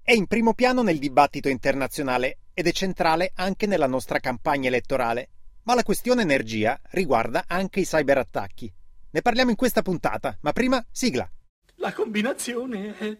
È in primo piano nel dibattito internazionale ed è centrale anche nella nostra campagna elettorale. Ma la questione energia riguarda anche i cyberattacchi. Ne parliamo in questa puntata, ma prima sigla. La combinazione è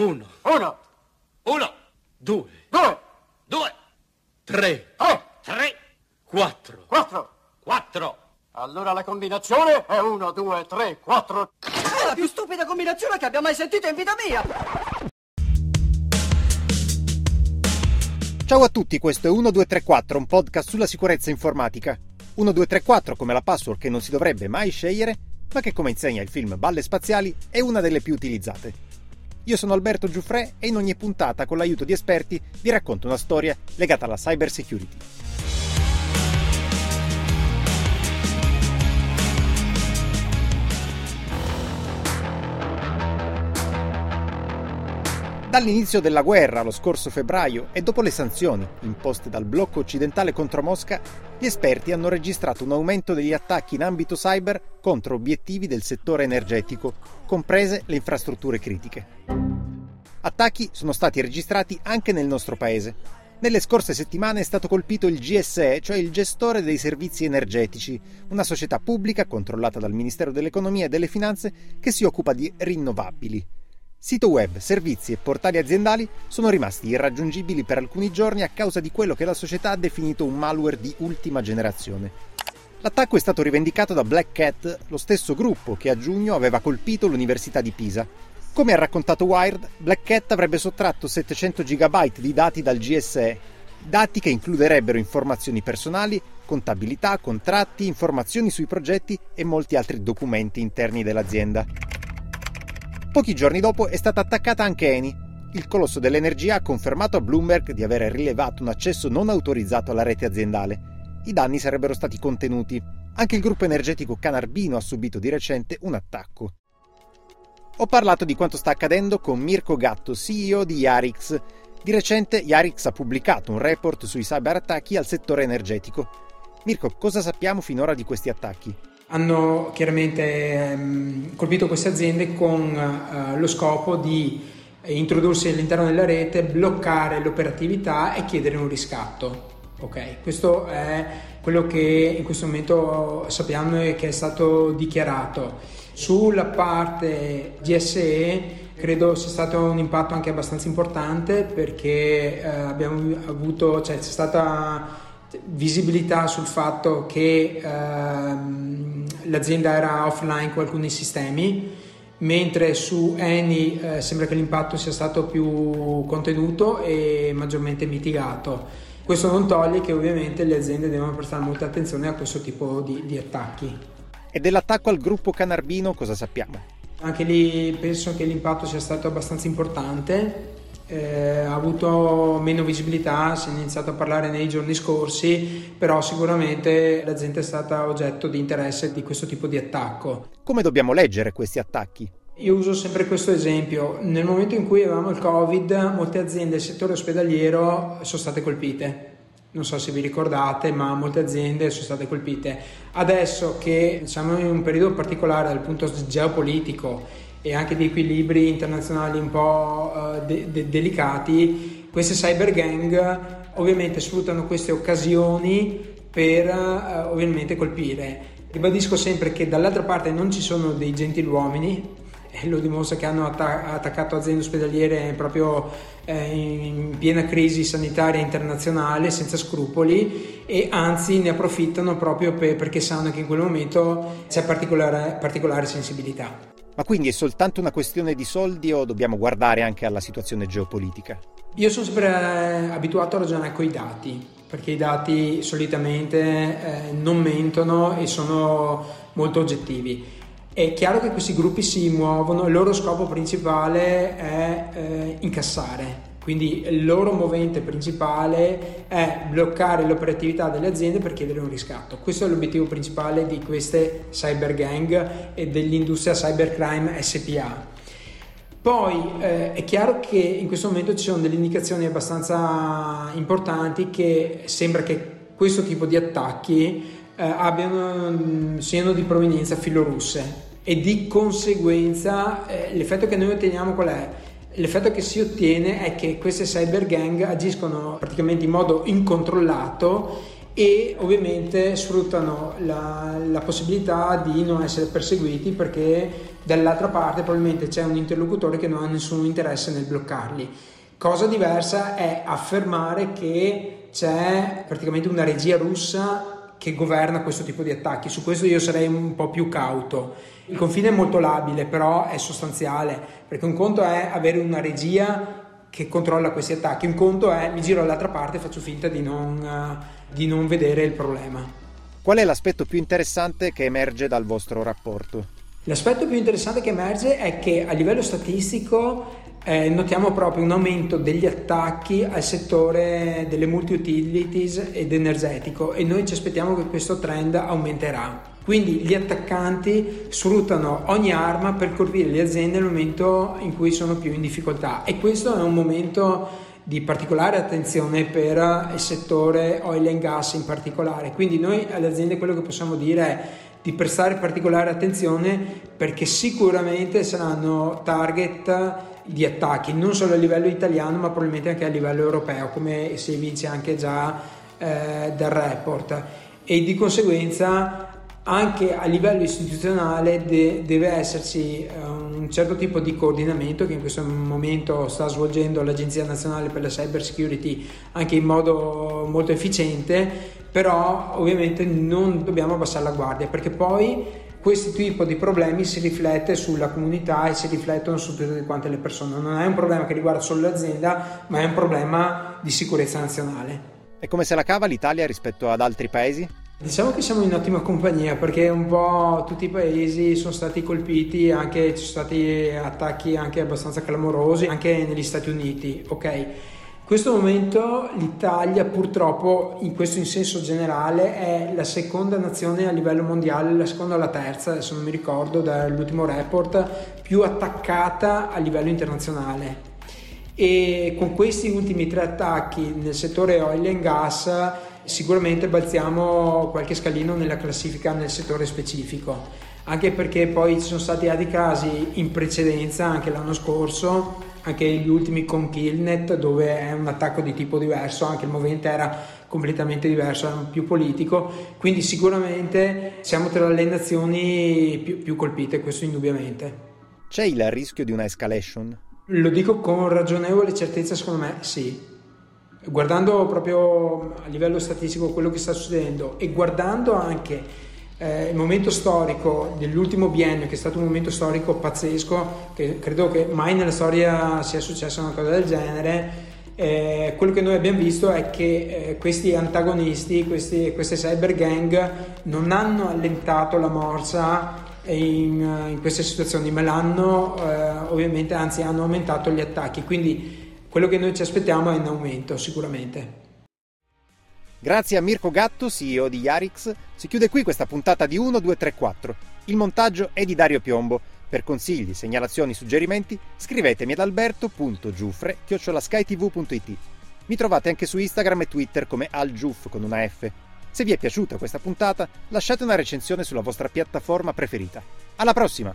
1, 1, 1, 2, 2, 3, 3, 4, 4. Allora la combinazione è 1, 2, 3, 4. È la più stupida combinazione che abbia mai sentito in vita mia. Ciao a tutti, questo è 1234, un podcast sulla sicurezza informatica. 1234 come la password che non si dovrebbe mai scegliere, ma che, come insegna il film Balle Spaziali, è una delle più utilizzate. Io sono Alberto Giuffrè e in ogni puntata, con l'aiuto di esperti, vi racconto una storia legata alla cyber security. Dall'inizio della guerra, lo scorso febbraio, e dopo le sanzioni imposte dal blocco occidentale contro Mosca, gli esperti hanno registrato un aumento degli attacchi in ambito cyber contro obiettivi del settore energetico, comprese le infrastrutture critiche. Attacchi sono stati registrati anche nel nostro paese. Nelle scorse settimane è stato colpito il GSE, cioè il gestore dei servizi energetici, una società pubblica controllata dal Ministero dell'Economia e delle Finanze che si occupa di rinnovabili. Sito web, servizi e portali aziendali sono rimasti irraggiungibili per alcuni giorni a causa di quello che la società ha definito un malware di ultima generazione. L'attacco è stato rivendicato da Black Cat, lo stesso gruppo che a giugno aveva colpito l'Università di Pisa. Come ha raccontato Wired, Black Cat avrebbe sottratto 700 GB di dati dal GSE, dati che includerebbero informazioni personali, contabilità, contratti, informazioni sui progetti e molti altri documenti interni dell'azienda. Pochi giorni dopo è stata attaccata anche Eni. Il colosso dell'energia ha confermato a Bloomberg di aver rilevato un accesso non autorizzato alla rete aziendale. I danni sarebbero stati contenuti. Anche il gruppo energetico Canarbino ha subito di recente un attacco. Ho parlato di quanto sta accadendo con Mirko Gatto, CEO di Yarix. Di recente Yarix ha pubblicato un report sui cyberattacchi al settore energetico. Mirko, cosa sappiamo finora di questi attacchi? Hanno chiaramente colpito queste aziende con lo scopo di introdursi all'interno della rete, bloccare l'operatività e chiedere un riscatto. Okay. Questo è quello che in questo momento sappiamo e che è stato dichiarato. Sulla parte GSE credo sia stato un impatto anche abbastanza importante perché c'è stata visibilità sul fatto che l'azienda era offline con alcuni sistemi, mentre su Eni sembra che l'impatto sia stato più contenuto e maggiormente mitigato. Questo non toglie che ovviamente le aziende devono prestare molta attenzione a questo tipo di attacchi. E dell'attacco al gruppo Canarbino cosa sappiamo? Anche lì penso che l'impatto sia stato abbastanza importante. Ha avuto meno visibilità, si è iniziato a parlare nei giorni scorsi, però sicuramente l'azienda è stata oggetto di interesse di questo tipo di attacco. Come dobbiamo leggere questi attacchi? Io uso sempre questo esempio. Nel momento in cui avevamo il Covid, molte aziende del settore ospedaliero sono state colpite. Non so se vi ricordate, ma molte aziende sono state colpite. Adesso che siamo in un periodo particolare dal punto geopolitico e anche di equilibri internazionali un po' delicati, queste cyber gang ovviamente sfruttano queste occasioni per ovviamente colpire. Ribadisco sempre che dall'altra parte non ci sono dei gentiluomini, e lo dimostra che hanno attaccato aziende ospedaliere proprio in piena crisi sanitaria internazionale, senza scrupoli, e anzi ne approfittano proprio perché sanno che in quel momento c'è particolare sensibilità. Ma quindi è soltanto una questione di soldi o dobbiamo guardare anche alla situazione geopolitica? Io sono sempre abituato a ragionare con i dati, perché i dati solitamente non mentono e sono molto oggettivi. È chiaro che questi gruppi si muovono, il loro scopo principale è incassare, quindi il loro movente principale è bloccare l'operatività delle aziende per chiedere un riscatto. Questo è l'obiettivo principale di queste cyber gang e dell'industria cybercrime SPA. Poi è chiaro che in questo momento ci sono delle indicazioni abbastanza importanti che sembra che questo tipo di attacchi siano di provenienza filorusse, e di conseguenza l'effetto che noi otteniamo qual è? L'effetto che si ottiene è che queste cyber gang agiscono praticamente in modo incontrollato e ovviamente sfruttano la possibilità di non essere perseguiti, perché dall'altra parte probabilmente c'è un interlocutore che non ha nessun interesse nel bloccarli. Cosa diversa è affermare che c'è praticamente una regia russa che governa questo tipo di attacchi. Su questo io sarei un po' più cauto. Il confine è molto labile, però è sostanziale, perché un conto è avere una regia che controlla questi attacchi, un conto è mi giro all'altra parte e faccio finta di non vedere il problema. Qual è l'aspetto più interessante che emerge dal vostro rapporto? L'aspetto più interessante che emerge è che a livello statistico notiamo proprio un aumento degli attacchi al settore delle multi-utilities ed energetico, e noi ci aspettiamo che questo trend aumenterà. Quindi gli attaccanti sfruttano ogni arma per colpire le aziende nel momento in cui sono più in difficoltà, e questo è un momento di particolare attenzione per il settore oil and gas in particolare. Quindi noi alle aziende quello che possiamo dire è di prestare particolare attenzione, perché sicuramente saranno target di attacchi non solo a livello italiano ma probabilmente anche a livello europeo, come si evince anche già dal report, e di conseguenza anche a livello istituzionale deve esserci un certo tipo di coordinamento che in questo momento sta svolgendo l'Agenzia Nazionale per la Cyber Security anche in modo molto efficiente, però ovviamente non dobbiamo abbassare la guardia, perché poi questo tipo di problemi si riflette sulla comunità e si riflettono su tutte quante le persone. Non è un problema che riguarda solo l'azienda, ma è un problema di sicurezza nazionale. E come se la cava l'Italia rispetto ad altri paesi? Diciamo che siamo in ottima compagnia, perché un po' tutti i paesi sono stati colpiti, anche ci sono stati attacchi anche abbastanza clamorosi, anche negli Stati Uniti, ok? In questo momento l'Italia purtroppo, in questo in senso generale, è la seconda nazione a livello mondiale, la seconda o la terza, adesso non mi ricordo, dall'ultimo report, più attaccata a livello internazionale. E con questi ultimi 3 attacchi nel settore oil and gas sicuramente balziamo qualche scalino nella classifica nel settore specifico, anche perché poi ci sono stati altri casi in precedenza, anche l'anno scorso, anche gli ultimi con Killnet, dove è un attacco di tipo diverso, anche il movente era completamente diverso, era più politico, quindi sicuramente siamo tra le nazioni più colpite, questo indubbiamente. C'è il rischio di una escalation? Lo dico con ragionevole certezza, secondo me sì. Guardando proprio a livello statistico quello che sta succedendo e guardando anche il momento storico dell'ultimo biennio, che è stato un momento storico pazzesco, che credo che mai nella storia sia successa una cosa del genere, quello che noi abbiamo visto è che questi antagonisti, queste cyber gang non hanno allentato la morsa in queste situazioni, ma l'hanno ovviamente, anzi hanno aumentato gli attacchi, quindi quello che noi ci aspettiamo è un aumento sicuramente. Grazie a Mirko Gatto, CEO di Yarix. Si chiude qui questa puntata di 1234. Il montaggio è di Dario Piombo. Per consigli, segnalazioni, suggerimenti, scrivetemi ad alberto.giuffre@skytv.it. Mi trovate anche su Instagram e Twitter come algiuff con una F. Se vi è piaciuta questa puntata, lasciate una recensione sulla vostra piattaforma preferita. Alla prossima!